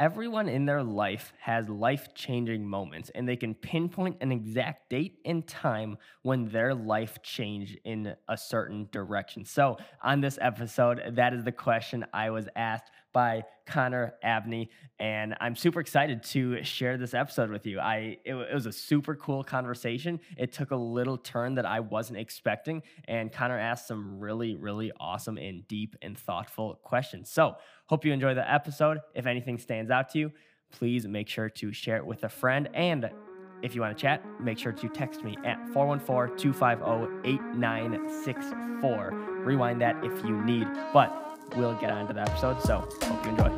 Everyone in their life has life-changing moments, and they can pinpoint an exact date and time when their life changed in a certain direction. So on this episode, that is the question I was asked by Connor Abney, and I'm super excited to share this episode with you. It was a super cool conversation. It took a little turn that I wasn't expecting, and Connor asked some really, really awesome and deep and thoughtful questions. So hope you enjoy the episode. If anything stands out to you, please make sure to share it with a friend. And if you want to chat, make sure to text me at 414-250-8964. Rewind that if you need, but we'll get on to the episode, so hope you enjoy.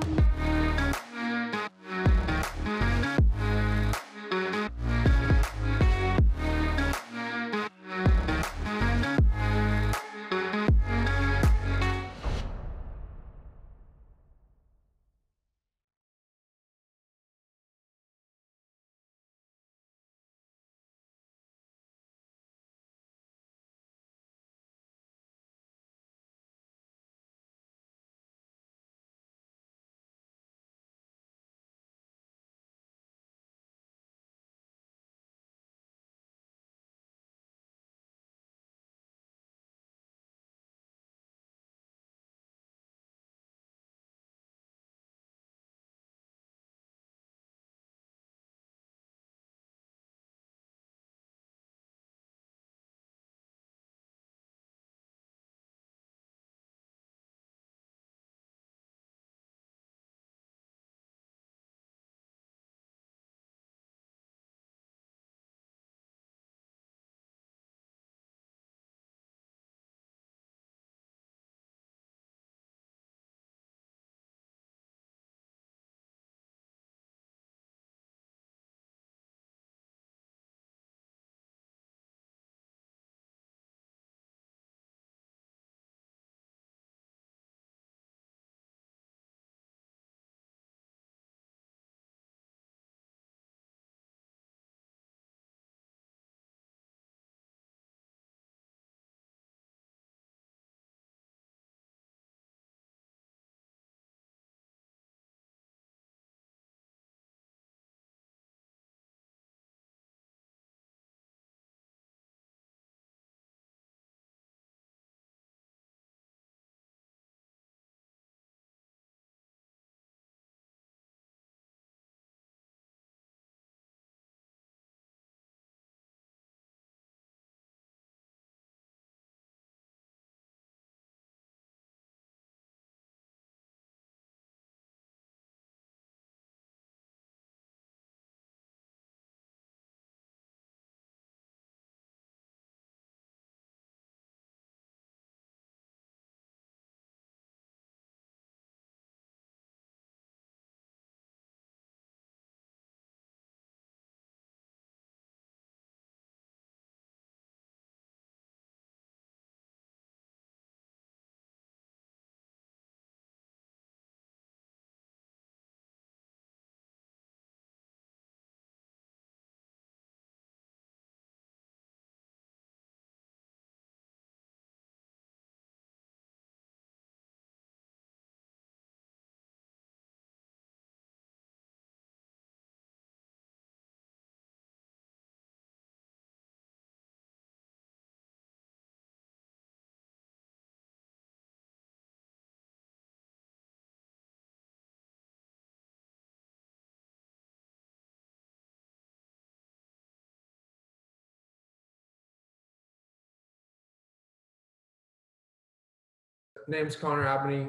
Name's Connor Abney.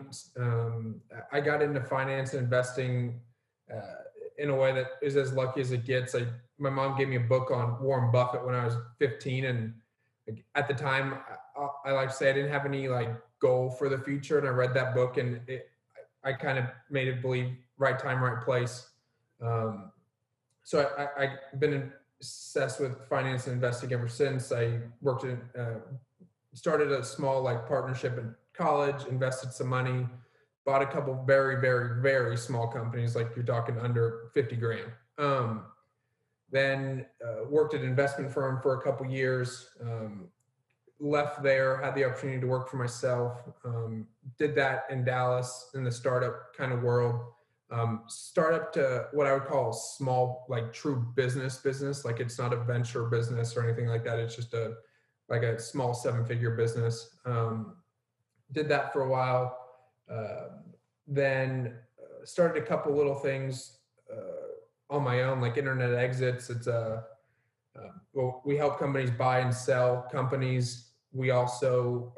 I got into finance and investing in a way that is as lucky as it gets. My mom gave me a book on Warren Buffett when I was 15, and at the time, I like to say I didn't have any goal for the future, and I read that book, and I kind of made it believe right time, right place. So I've been obsessed with finance and investing ever since. I worked in started a small partnership in college, invested some money, bought a couple very, very, very small companies, you're talking under 50 grand. Then worked at an investment firm for a couple years, left there, had the opportunity to work for myself, did that in Dallas in the startup kind of world, startup to what I would call small, like true business. Like it's not a venture business or anything like that. It's just a small 7-figure business. Did that for a while. Then started a couple little things on my own, like internet exits. It's we help companies buy and sell companies. We also,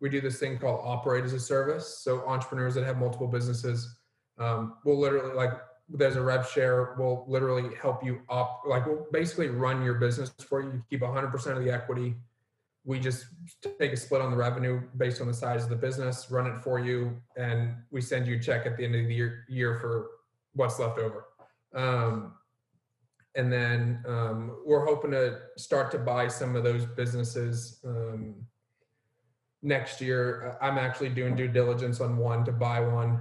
we do this thing called operate as a service. So entrepreneurs that have multiple businesses, we'll literally, like there's a rev share, we'll literally help you we'll basically run your business for you. You keep 100% of the equity. We just take a split on the revenue based on the size of the business, run it for you, and we send you a check at the end of the year for what's left over. And then we're hoping to start to buy some of those businesses next year. I'm actually doing due diligence on one to buy one.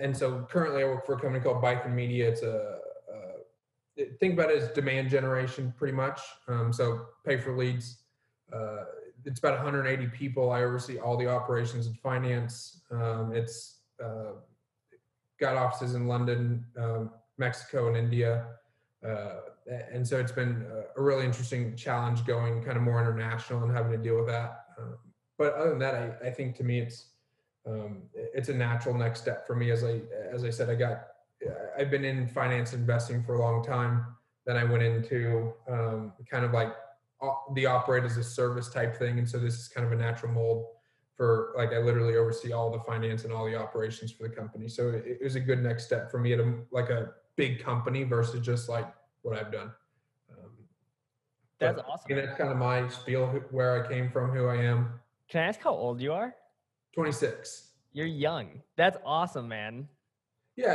And so currently I work for a company called Bikin Media. It's think about it as demand generation pretty much. So pay for leads. It's about 180 people. I oversee all the operations and finance. It's got offices in London, Mexico, and India. And so it's been a really interesting challenge going kind of more international and having to deal with that. But other than that, I think to me it's a natural next step for me. As I said, I've been in finance investing for a long time. Then I went into kind of like the operate as a service type thing. And so this is kind of a natural mold for, like, I literally oversee all the finance and all the operations for the company. So it was a good next step for me at a big company versus just like what I've done. That's awesome. And that's kind of my spiel, where I came from, who I am. Can I ask how old you are? 26. You're young. That's awesome, man. Yeah.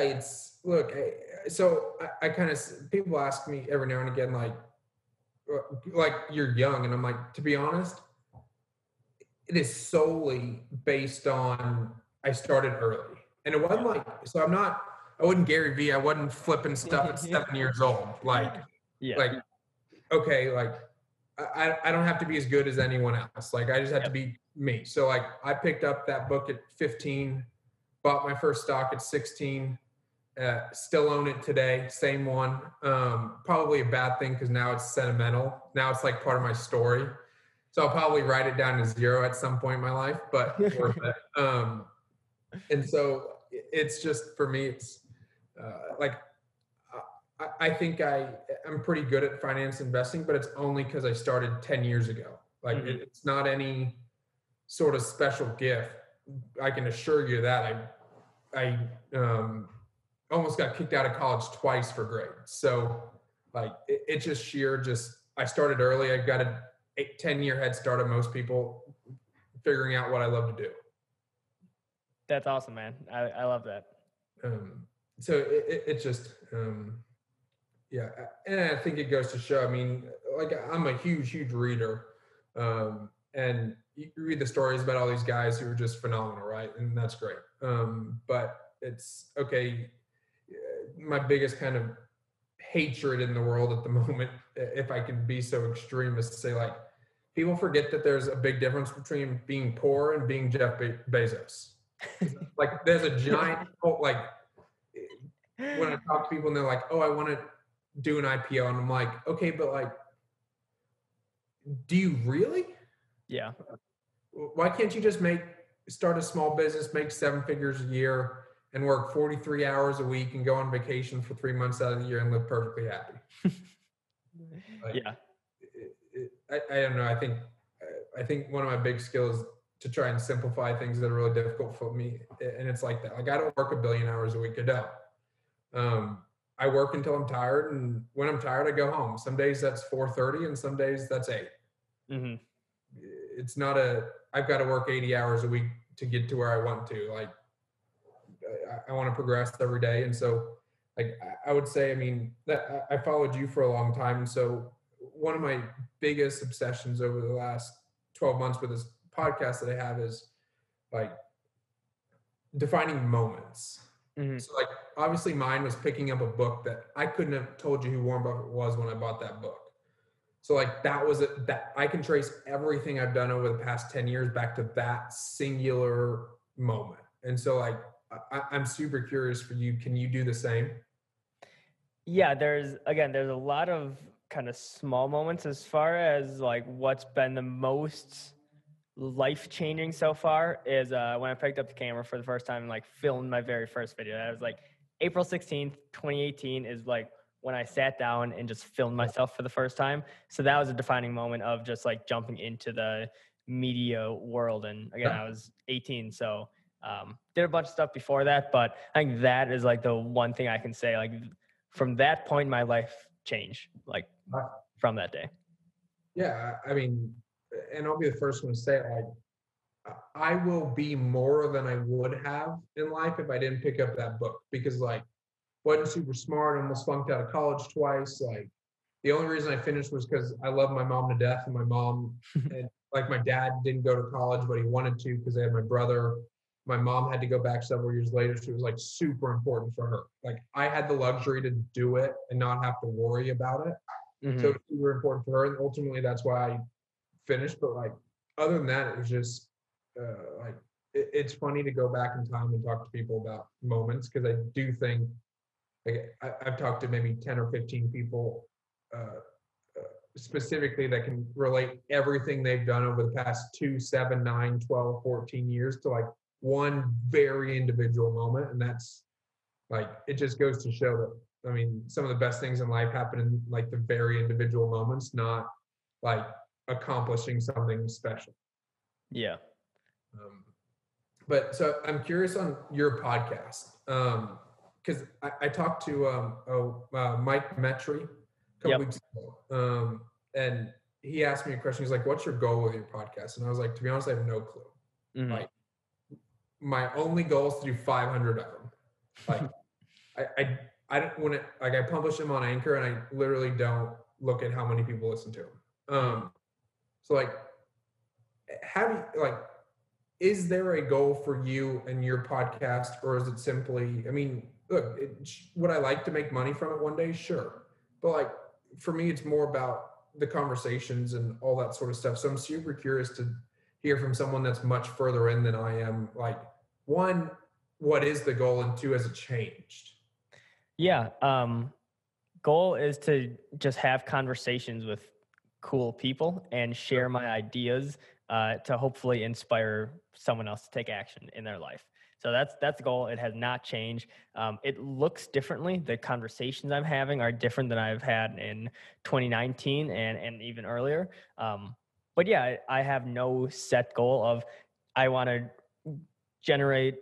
I kind of, people ask me every now and again, like you're young, and I'm like, to be honest, it is solely based on I started early, and it wasn't like, so I'm not, I wasn't Gary Vee, I wasn't flipping stuff at 7 years old. I don't have to be as good as anyone else. Like I just have to be me. So like I picked up that book at 15, bought my first stock at 16. Still own it today, same one. Probably a bad thing because now it's sentimental. Now it's like part of my story. So I'll probably write it down to zero at some point in my life, but worth it. And so it's just, for me, it's I think I'm pretty good at finance investing, but it's only because I started 10 years ago. Like it's not any sort of special gift. I can assure you that I almost got kicked out of college twice for grades. So like it's just I started early. I've got a 10-year head start of most people figuring out what I love to do. That's awesome, man. I love that. So it's just, yeah. And I think it goes to show, I mean, like I'm a huge, huge reader. And you read the stories about all these guys who are just phenomenal. Right. And that's great. But it's okay. My biggest kind of hatred in the world at the moment, if I can be so extreme, is to say, like, people forget that there's a big difference between being poor and being Jeff Bezos. Like there's a giant, like when I talk to people and they're like, oh, I want to do an IPO. And I'm like, okay, but like, do you really? Yeah. Why can't you just start a small business, make 7 figures a year, and work 43 hours a week and go on vacation for 3 months out of the year and live perfectly happy? Yeah. I don't know. I think one of my big skills to try and simplify things that are really difficult for me. And it's like that. Like I don't work 1 billion hours a week. I don't. I work until I'm tired. And when I'm tired, I go home. Some days that's 4:30 and some days that's 8. Mm-hmm. It's not I've got to work 80 hours a week to get to where I want to. Like I want to progress every day. And so like, I would say, I mean, that I followed you for a long time. So one of my biggest obsessions over the last 12 months with this podcast that I have is like defining moments. Mm-hmm. So like, obviously mine was picking up a book that I couldn't have told you who Warren Buffett was when I bought that book. So like that I can trace everything I've done over the past 10 years back to that singular moment. And so like, I'm super curious for you. Can you do the same? Yeah, there's a lot of kind of small moments as far as like what's been the most life-changing so far is when I picked up the camera for the first time and like filmed my very first video. That was like April 16th, 2018 is like when I sat down and just filmed myself for the first time. So that was a defining moment of just like jumping into the media world. And again, I was 18, so did a bunch of stuff before that, but I think that is like the one thing I can say, like from that point, my life changed, like from that day. Yeah. I mean, and I'll be the first one to say, like, I will be more than I would have in life if I didn't pick up that book, because like, wasn't super smart, almost flunked out of college twice. Like the only reason I finished was because I love my mom to death, and my mom and like my dad didn't go to college, but he wanted to because they had my brother. My mom had to go back several years later. So it was like super important for her. Like I had the luxury to do it and not have to worry about it. Mm-hmm. So it was super important for her. And ultimately that's why I finished. But like, other than that, it was just like, it's funny to go back in time and talk to people about moments. Cause I do think like I've talked to maybe 10 or 15 people specifically that can relate everything they've done over the past 2, 7, 9, 12, 14 years to like one very individual moment. And that's like, it just goes to show that, I mean, some of the best things in life happen in like the very individual moments, not like accomplishing something special. Yeah. But so I'm curious on your podcast, because I talked to Mike Metry a couple weeks ago, and he asked me a question. He's like, what's your goal with your podcast? And I was like, to be honest, I have no clue. Mm-hmm. Like, my only goal is to do 500 of them. Like, I don't want to, like, I publish them on Anchor, and I literally don't look at how many people listen to them. So, like, how do you, like, is there a goal for you and your podcast, or is it simply, I mean, look, would I like to make money from it one day? Sure. But like, for me, it's more about the conversations and all that sort of stuff. So I'm super curious to hear from someone that's much further in than I am. Like, one, what is the goal? And two, has it changed? Yeah. Goal is to just have conversations with cool people and share my ideas to hopefully inspire someone else to take action in their life. So that's the goal. It has not changed. It looks differently. The conversations I'm having are different than I've had in 2019 and even earlier. But yeah, I have no set goal of I want to generate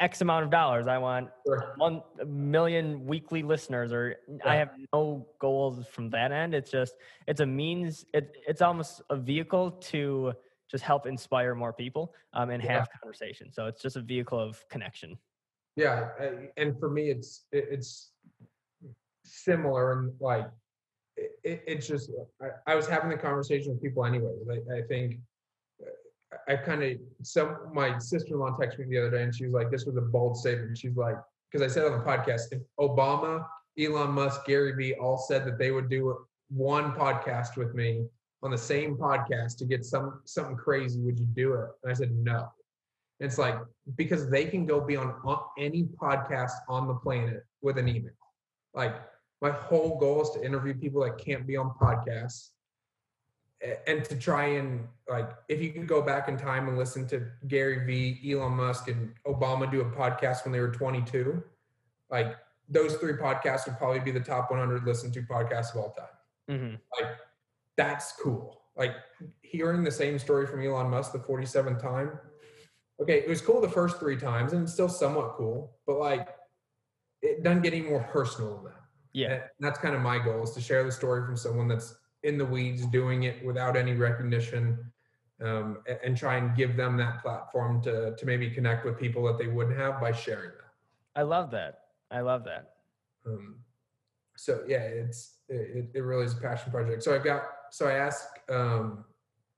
X amount of dollars. I want 1 million weekly listeners, or I have no goals from that end. It's just, it's a means, it's almost a vehicle to just help inspire more people and have conversations. So it's just a vehicle of connection. Yeah. And for me, it's similar. And like, it's just, I was having the conversation with people anyway. I think I kind of, my sister-in-law texted me the other day, and she was like, this was a bold statement. She's like, because I said on the podcast, if Obama, Elon Musk, Gary Vee all said that they would do one podcast with me on the same podcast to get something crazy, would you do it? And I said, no. And it's like, because they can go be on any podcast on the planet with an email. Like, my whole goal is to interview people that can't be on podcasts, and to try and, like, if you could go back in time and listen to Gary Vee, Elon Musk, and Obama do a podcast when they were 22, like, those three podcasts would probably be the top 100 listened to podcasts of all time. Mm-hmm. Like, that's cool. Like, hearing the same story from Elon Musk the 47th time. Okay, it was cool the first 3 times, and it's still somewhat cool, but, like, it doesn't get any more personal than that. Yeah. And that's kind of my goal, is to share the story from someone that's in the weeds, doing it without any recognition, and try and give them that platform to maybe connect with people that they wouldn't have by sharing that. I love that. I love that. So yeah, it really is a passion project. So I ask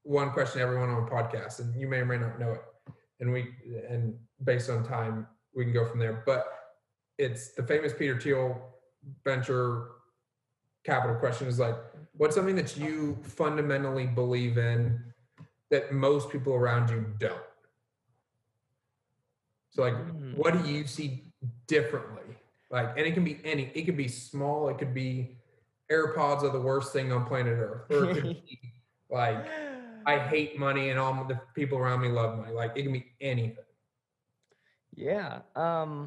one question to everyone on a podcast, and you may or may not know it. And based on time, we can go from there. But it's the famous Peter Thiel venture capital question is like, what's something that you fundamentally believe in that most people around you don't? So like, what do you see differently? Like, and it can be any, it could be small. It could be AirPods are the worst thing on planet Earth. Or it could be like, I hate money and all the people around me love money. Like, it can be anything. Yeah. Let's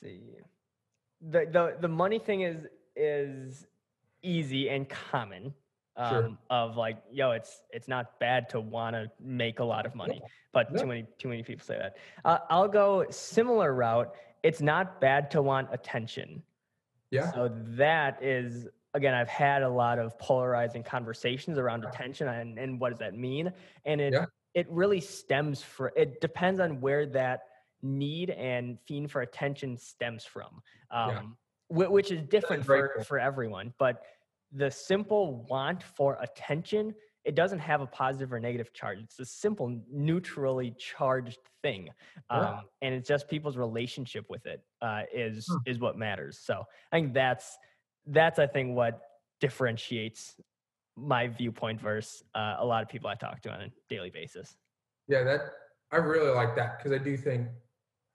see. The money thing is easy and common. Sure. Of like, yo, it's not bad to want to make a lot of money, but too many people say that. I'll go similar route. It's not bad to want attention. Yeah. So that is, again, I've had a lot of polarizing conversations around attention and what does that mean? And it really stems from, it depends on where that need and fiend for attention stems from, which is different for everyone, but the simple want for attention, it doesn't have a positive or negative charge. It's a simple, neutrally charged thing. And it's just people's relationship with it is what matters. So I think that's I think what differentiates my viewpoint versus a lot of people I talk to on a daily basis. Yeah, that I really like that, because I do think,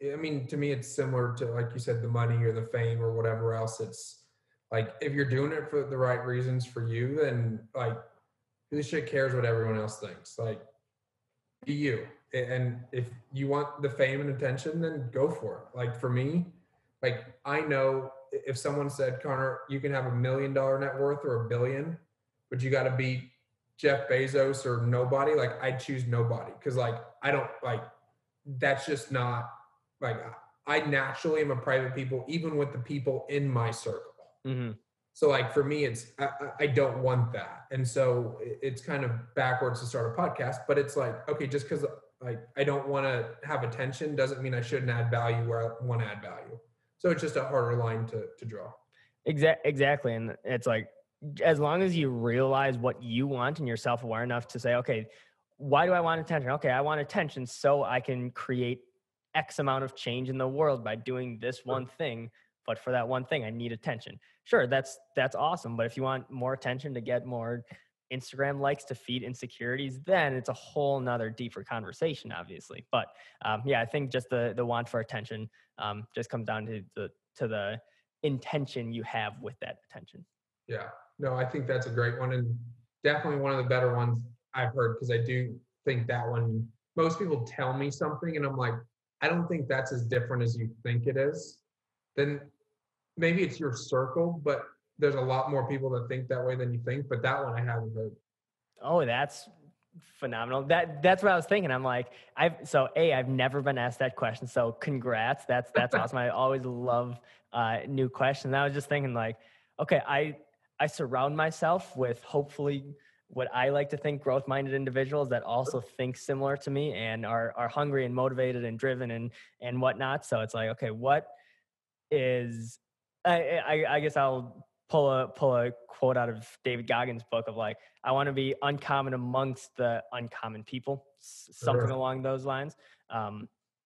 I mean, to me, it's similar to, like you said, the money or the fame or whatever else. It's like, if you're doing it for the right reasons for you, then like, who the shit cares what everyone else thinks? Like, be you. And if you want the fame and attention, then go for it. Like, for me, like, I know if someone said, Connor, you can have $1 million net worth or $1 billion, but you got to be Jeff Bezos or nobody, like, I'd choose nobody. Cause like, I don't like, that's just not like, I naturally am a private people, even with the people in my circle. Mm-hmm. So like, for me, it's, I don't want that. And so it's kind of backwards to start a podcast, but it's like, okay, just cause like, I don't want to have attention doesn't mean I shouldn't add value where I want to add value. So it's just a harder line to draw. Exactly. And it's like, as long as you realize what you want and you're self-aware enough to say, okay, why do I want attention? Okay, I want attention so I can create X amount of change in the world by doing this one thing. But for that one thing, I need attention. Sure, that's awesome. But if you want more attention to get more Instagram likes to feed insecurities, then it's a whole nother deeper conversation, obviously. But I think just the want for attention just comes down to the intention you have with that attention. Yeah, no, I think that's a great one, and definitely one of the better ones I've heard, because I do think that one, most people tell me something and I'm like, I don't think that's as different as you think it is. Then maybe it's your circle, but there's a lot more people that think that way than you think. But that one I haven't heard. Oh, that's phenomenal. That's what I was thinking. I'm like, I've never been asked that question. So congrats. That's awesome. I always love new questions. I was just thinking like, okay, I surround myself with hopefully what I like to think growth-minded individuals that also think similar to me and are hungry and motivated and driven and whatnot. So it's like, okay, what is, I guess I'll pull a quote out of David Goggins' book of like, I want to be uncommon amongst the uncommon people, something along those lines.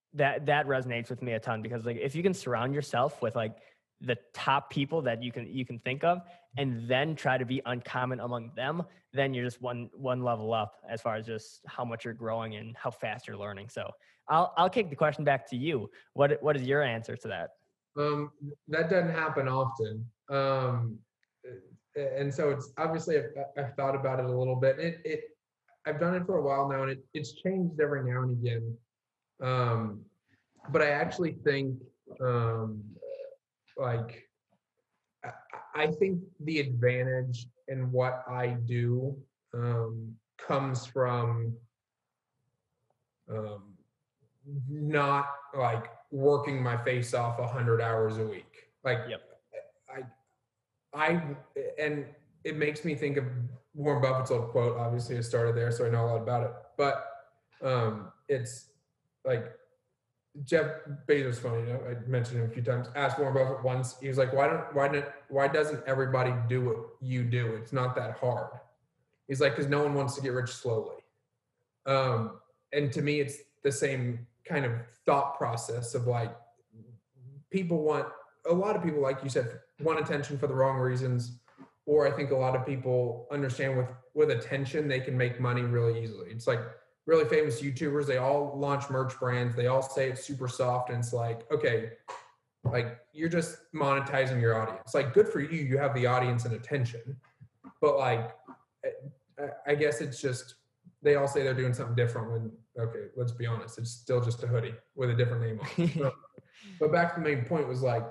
That resonates with me a ton, because like, if you can surround yourself with like the top people that you can think of, and then try to be uncommon among them, then you're just one level up as far as just how much you're growing and how fast you're learning. So I'll kick the question back to you. What is your answer to that? That doesn't happen often. And so it's obviously, I've thought about it a little bit. I've done it for a while now, and it's changed every now and again. But I actually think, I think the advantage in what I do comes from not like working my face off 100 hours a week. Like, and it makes me think of Warren Buffett's old quote. Obviously it started there, so I know a lot about it, but it's like, Jeff Bezos, funny, you know, I mentioned him a few times, asked Warren Buffett once, he was like, why doesn't everybody do what you do? It's not that hard. He's like, because no one wants to get rich slowly. And to me, it's the same kind of thought process of like, a lot of people, like you said, want attention for the wrong reasons. Or I think a lot of people understand with attention, they can make money really easily. It's like, really famous YouTubers, they all launch merch brands. They all say it's super soft, and it's like, okay, like you're just monetizing your audience. Like, good for you, you have the audience and attention, but like, I guess it's just, they all say they're doing something different when, okay, let's be honest, it's still just a hoodie with a different name on it. But back to the main point was like,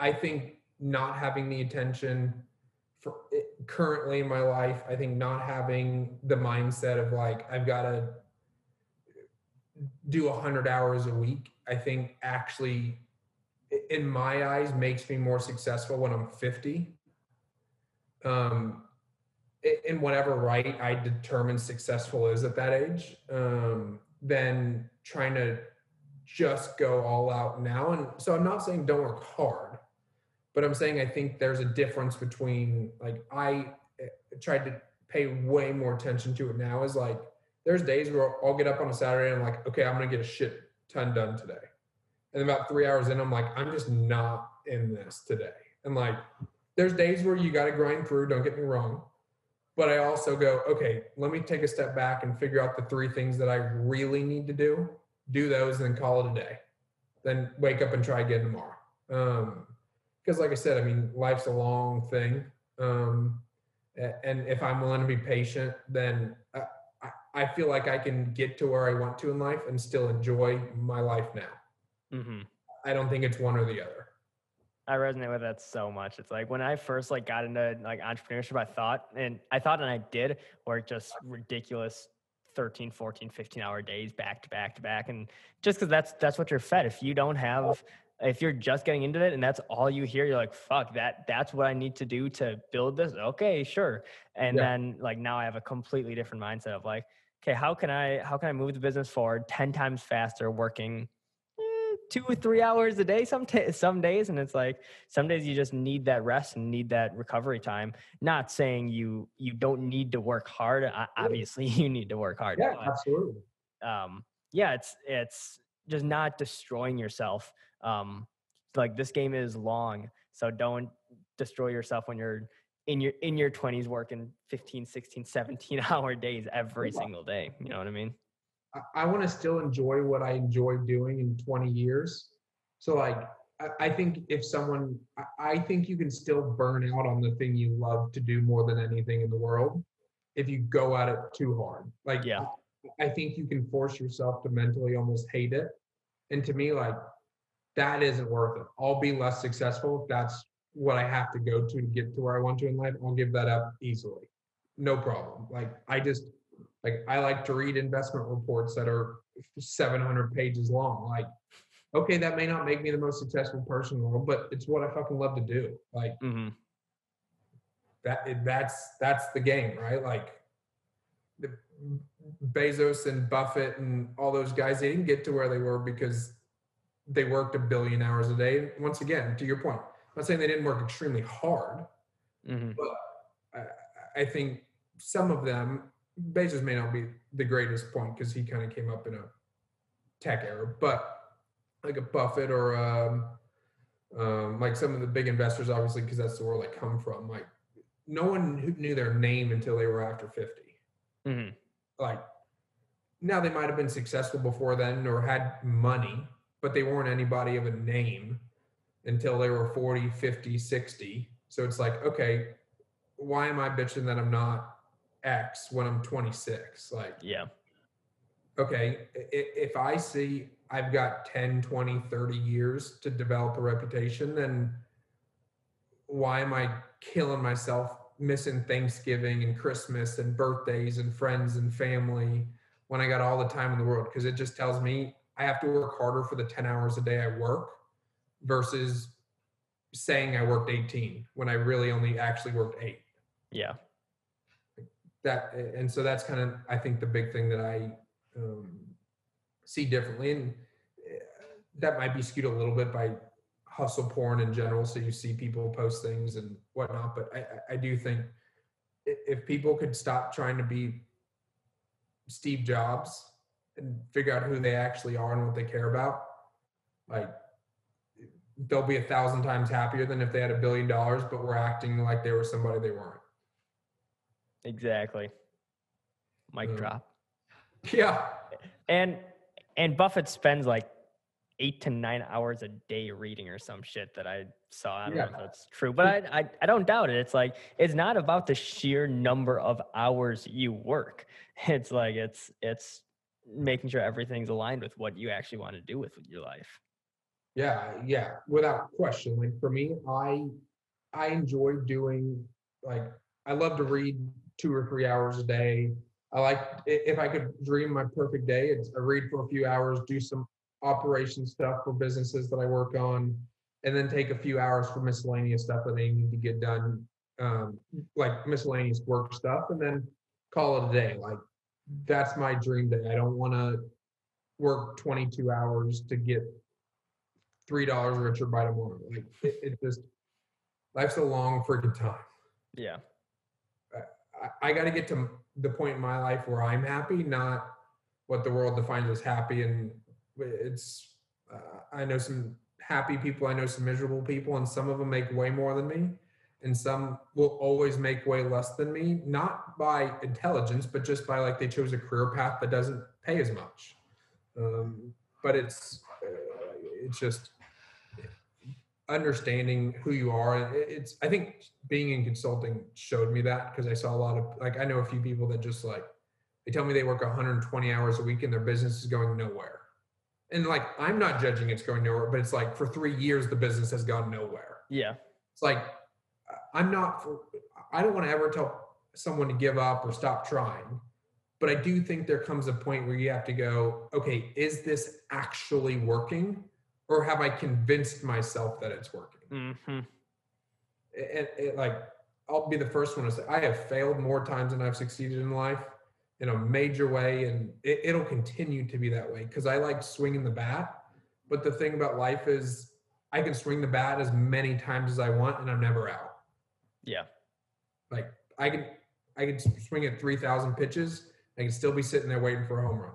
I think not having the attention for currently in my life, I think not having the mindset of like, I've got to do 100 hours a week, I think actually in my eyes makes me more successful when I'm 50. In whatever right I determine successful is at that age, than trying to just go all out now. And so I'm not saying don't work hard, but I'm saying I think there's a difference between, like, I tried to pay way more attention to it now, is like, there's days where I'll get up on a Saturday and I'm like, okay, I'm going to get a shit ton done today. And about 3 hours in, I'm like, I'm just not in this today. And like, there's days where you got to grind through, don't get me wrong. But I also go, okay, let me take a step back and figure out the three things that I really need to do those, and then call it a day. Then wake up and try again tomorrow. Because like I said, I mean, life's a long thing. And if I'm willing to be patient, then I feel like I can get to where I want to in life and still enjoy my life now. Mm-hmm. I don't think it's one or the other. I resonate with that so much. It's like when I first like got into like entrepreneurship, I thought and I did work just ridiculous 13, 14, 15 hour days back to back to back. And just cause that's what you're fed. If you're just getting into it and that's all you hear, you're like, fuck that, that's what I need to do to build this. Okay, sure. And then like now I have a completely different mindset of like, okay, how can I move the business forward 10 times faster working 2 or 3 hours a day some days. And it's like, some days you just need that rest and need that recovery time. Not saying you don't need to work hard. Obviously you need to work hard. Yeah, but, absolutely. It's just not destroying yourself. Like this game is long, so don't destroy yourself when you're in your 20s working 15, 16, 17 hour days every single day. You know what I mean? I want to still enjoy what I enjoy doing in 20 years. So like, I think I think you can still burn out on the thing you love to do more than anything in the world if you go at it too hard. Like, yeah, I think you can force yourself to mentally almost hate it. And to me, like, that isn't worth it. I'll be less successful if that's what I have to go to get to where I want to in life. I'll give that up easily. No problem. Like, I like to read investment reports that are 700 pages long. Like, okay, that may not make me the most successful person in the world, but it's what I fucking love to do. Like, mm-hmm. that's the game, right? Like, Bezos and Buffett and all those guys, they didn't get to where they were because they worked 1 billion hours a day. Once again, to your point, I'm not saying they didn't work extremely hard, mm-hmm. but I think some of them, Bezos may not be the greatest point because he kind of came up in a tech era, but like a Buffett or like some of the big investors, obviously, because that's the world I come from. Like, no one knew their name until they were after 50. Mm-hmm. Like, now they might have been successful before then or had money, but they weren't anybody of a name until they were 40, 50, 60. So it's like, okay, why am I bitching that I'm not X when I'm 26? Like, yeah, okay, if I see I've got 10, 20, 30 years to develop a reputation, then why am I killing myself missing Thanksgiving and Christmas and birthdays and friends and family when I got all the time in the world? Because it just tells me I have to work harder for the 10 hours a day I work versus saying I worked 18 when I really only actually worked 8. Yeah. And so that's kind of, I think, the big thing that I see differently. And that might be skewed a little bit by hustle porn in general. So you see people post things and whatnot. But I do think if people could stop trying to be Steve Jobs and figure out who they actually are and what they care about, like, they'll be 1,000 times happier than if they had $1 billion, but were acting like they were somebody they weren't. Exactly. Mic drop. Yeah. And Buffett spends like 8 to 9 hours a day reading or some shit that I saw. I don't know if that's true, but I don't doubt it. It's like, it's not about the sheer number of hours you work. It's like, it's making sure everything's aligned with what you actually want to do with your life. Yeah. Without question. Like for me, I enjoy doing, like, I love to read 2 or 3 hours a day. I like, if I could dream my perfect day, it's I read for a few hours, do some operation stuff for businesses that I work on, and then take a few hours for miscellaneous stuff that they need to get done, like miscellaneous work stuff, and then call it a day. Like that's my dream day. I don't want to work 22 hours to get $3 richer by tomorrow. Like it just, life's a long freaking time. Yeah. I got to get to the point in my life where I'm happy, not what the world defines as happy. And it's, I know some happy people, I know some miserable people, and some of them make way more than me, and some will always make way less than me, not by intelligence, but just by like they chose a career path that doesn't pay as much. But it's just understanding who you are. It's, I think being in consulting showed me that, because I saw a lot of, like, I know a few people that just like, they tell me they work 120 hours a week and their business is going nowhere. And like, I'm not judging it's going nowhere, but it's like for 3 years, the business has gone nowhere. Yeah. It's like, I don't want to ever tell someone to give up or stop trying, but I do think there comes a point where you have to go, okay, is this actually working? Or have I convinced myself that it's working? Mm-hmm. It like, I'll be the first one to say, I have failed more times than I've succeeded in life in a major way. And it'll continue to be that way, because I like swinging the bat. But the thing about life is I can swing the bat as many times as I want and I'm never out. Yeah. Like I can swing at 3,000 pitches. I can still be sitting there waiting for a home run.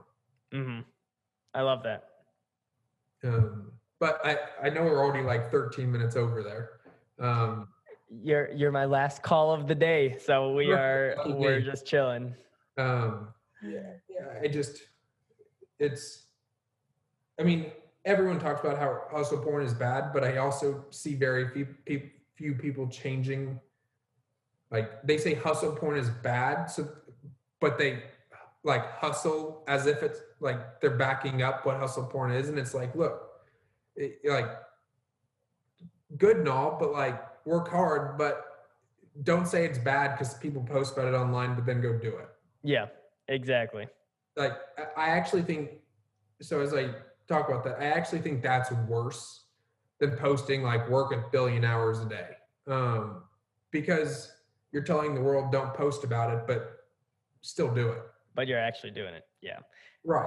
Mm-hmm. I love that. But I know we're already like 13 minutes over there. You're my last call of the day, so we're just chilling. I mean, everyone talks about how hustle porn is bad, but I also see very few people changing. Like they say hustle porn is bad, so but they like hustle as if it's like they're backing up what hustle porn is. And it's like, look, like good and all, but like work hard, but don't say it's bad because people post about it online, but then go do it. Yeah, exactly. Like I actually think, so as I talk about that, I actually think that's worse than posting like work a billion hours a day. Because you're telling the world don't post about it, but still do it. But you're actually doing it. Yeah. Right.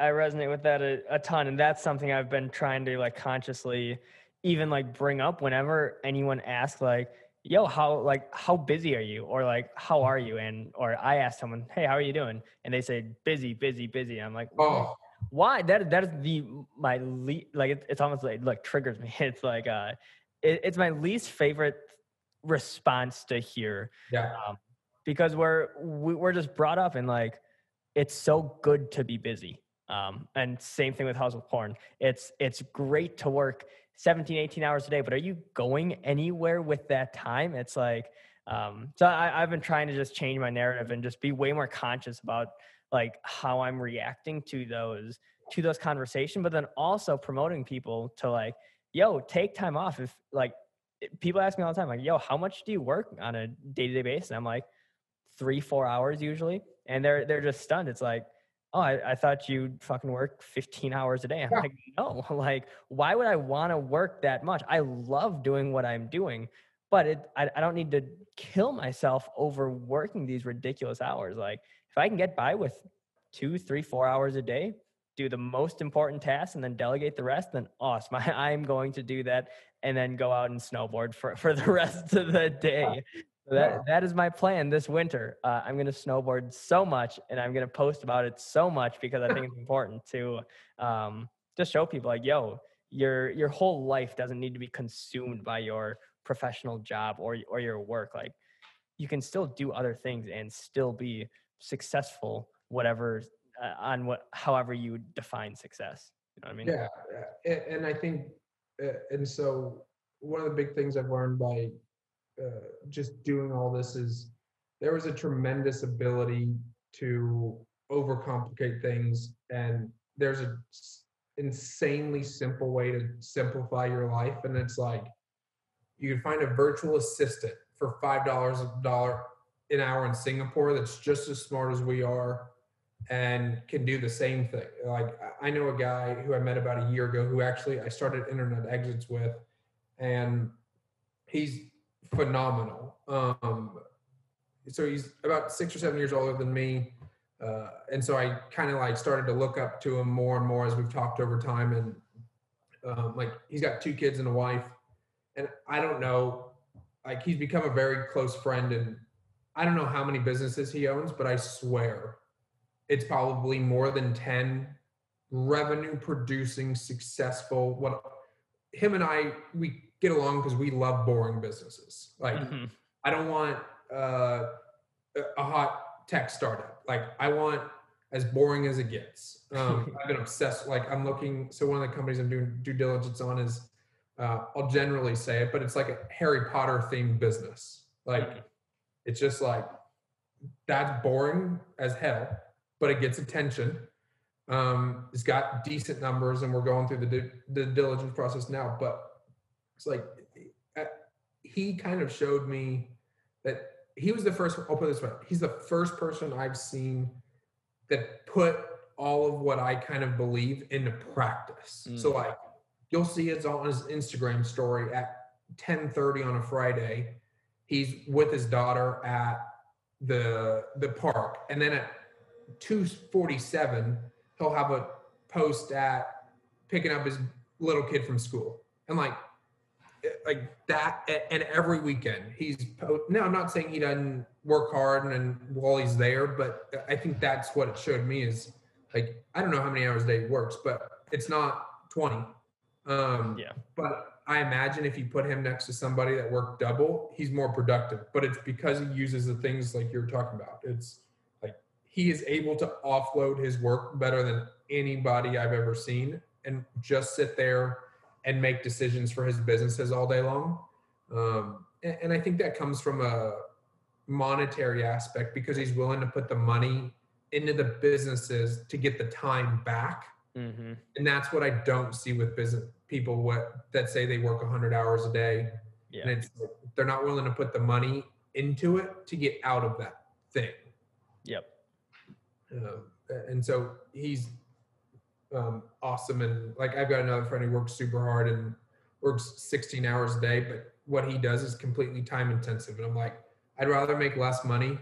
Oh, I resonate with that a ton. And that's something I've been trying to like consciously even like bring up whenever anyone asks like, yo, how busy are you? Or like, how are you? And, or I ask someone, hey, how are you doing? And they say busy. And I'm like, oh, why? That is it's almost like triggers me. It's like, it's my least favorite response to hear. Yeah. Because we're just brought up in like, it's so good to be busy. And same thing with hustle porn. It's great to work 17, 18 hours a day, but are you going anywhere with that time? It's like, so I've been trying to just change my narrative and just be way more conscious about like how I'm reacting to those conversations, but then also promoting people to like, yo, take time off. If like, people ask me all the time, like, yo, how much do you work on a day-to-day basis? And I'm like, 3-4 hours usually. And they're just stunned. It's like, oh, I thought you fucking work 15 hours a day. I'm like, no, like, why would I want to work that much? I love doing what I'm doing, but I don't need to kill myself over working these ridiculous hours. Like if I can get by with 2, 3, 4 hours a day, do the most important tasks and then delegate the rest, then awesome. I'm going to do that and then go out and snowboard for the rest of the day. So that is my plan this winter. I'm going to snowboard so much and I'm going to post about it so much because I think it's important to just show people like, yo, your whole life doesn't need to be consumed by your professional job or your work. Like you can still do other things and still be successful, whatever, on what, however you define success. You know what I mean? Yeah. And I think, and so one of the big things I've learned by just doing all this is there was a tremendous ability to overcomplicate things. And there's an insanely simple way to simplify your life. And it's like, you find a virtual assistant for $5 an hour in Singapore that's just as smart as we are and can do the same thing. Like, I know a guy who I met about a year ago who actually I started Internet Exits with, and he's phenomenal. So he's about 6 or 7 years older than me. And so I kind of like started to look up to him more and more as we've talked over time. And like, he's got 2 kids and a wife. And I don't know, like, he's become a very close friend, and I don't know how many businesses he owns, but I swear it's probably more than 10 revenue producing successful. What him and I, we get along because we love boring businesses. Like, mm-hmm. I don't want a hot tech startup. Like, I want as boring as it gets. I've been obsessed. Like, I'm looking. So one of the companies I'm doing due diligence on is, I'll generally say it, but it's like a Harry Potter themed business. Like, it's just like, that's boring as hell, but it gets attention. It's got decent numbers, and we're going through the diligence process now, but it's like, he kind of showed me that he was the first, I'll put it this way, he's the first person I've seen that put all of what I kind of believe into practice. Mm. So like, you'll see it's on his Instagram story at 10:30 on a Friday. He's with his daughter at the park. And then at 2:47, he'll have a post at picking up his little kid from school. And like that. And every weekend no, I'm not saying he doesn't work hard and while he's there, but I think that's what it showed me is like, I don't know how many hours a day he works, but it's not 20. But I imagine if you put him next to somebody that worked double, he's more productive, but it's because he uses the things like you're talking about. It's like, he is able to offload his work better than anybody I've ever seen and just sit there and make decisions for his businesses all day long. And I think that comes from a monetary aspect because he's willing to put the money into the businesses to get the time back. Mm-hmm. And that's what I don't see with business people that say they work 100 hours a day. Yeah. And it's, they're not willing to put the money into it to get out of that thing. Yep. And so he's awesome. And like, I've got another friend who works super hard and works 16 hours a day, but what he does is completely time intensive. And I'm like, I'd rather make less money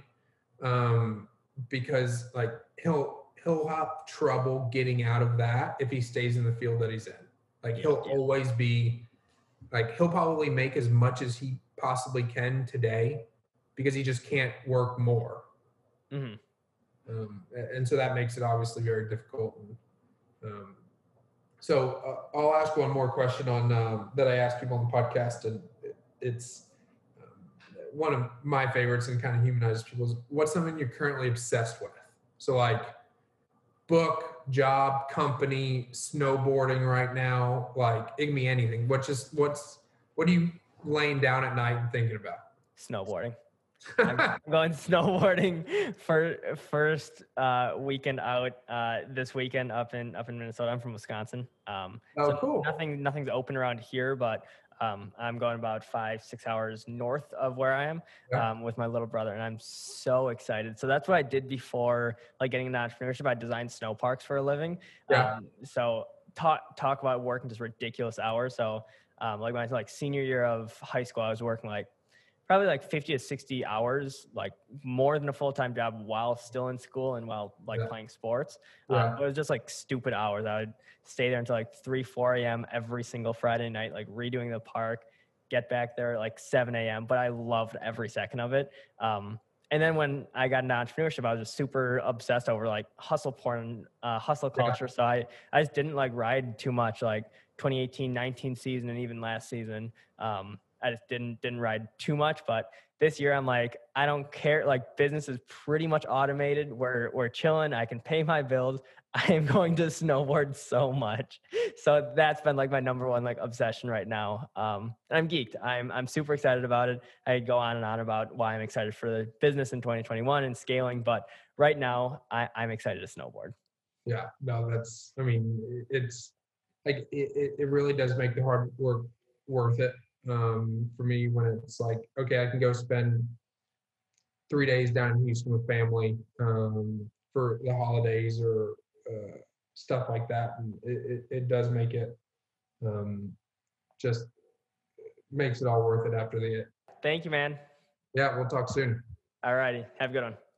because like he'll have trouble getting out of that if he stays in the field that he's in. Like he'll always be like, he'll probably make as much as he possibly can today because he just can't work more. Mm-hmm. And so that makes it obviously very difficult. So I'll ask one more question on that I asked people on the podcast, and it's one of my favorites and kind of humanizes people is what's something you're currently obsessed with? So like, book, job, company, snowboarding right now, like it can be anything. What are you laying down at night and thinking about? Snowboarding. I'm going snowboarding for first weekend out this weekend up in Minnesota. I'm from Wisconsin. So cool. Nothing's open around here, but I'm going about 5-6 hours north of where I am with my little brother, and I'm so excited. So that's what I did before, like getting into entrepreneurship. I designed snow parks for a living. Yeah. So talk about working just ridiculous hours. So like my senior year of high school, I was working probably 50 to 60 hours, like more than a full-time job while still in school and while playing sports. It was just stupid hours. I would stay there until 3, 4 a.m. every single Friday night, redoing the park, get back there 7 a.m. But I loved every second of it. And then when I got into entrepreneurship, I was just super obsessed over hustle porn, hustle culture. Yeah. So I just didn't ride too much 2018, 19 season and even last season. I just didn't ride too much. But this year I'm like, I don't care. Like, business is pretty much automated. We're chilling. I can pay my bills. I am going to snowboard so much. So that's been like my number one like obsession right now. And I'm geeked. I'm super excited about it. I go on and on about why I'm excited for the business in 2021 and scaling. But right now I'm excited to snowboard. Yeah, no, that's, I mean, it's like, it really does make the hard work worth it. For me, when it's like, okay, I can go spend 3 days down in Houston with family, for the holidays or, stuff like that. And it does make it, just makes it all worth it after the end. Thank you, man. Yeah. We'll talk soon. All righty. Have a good one.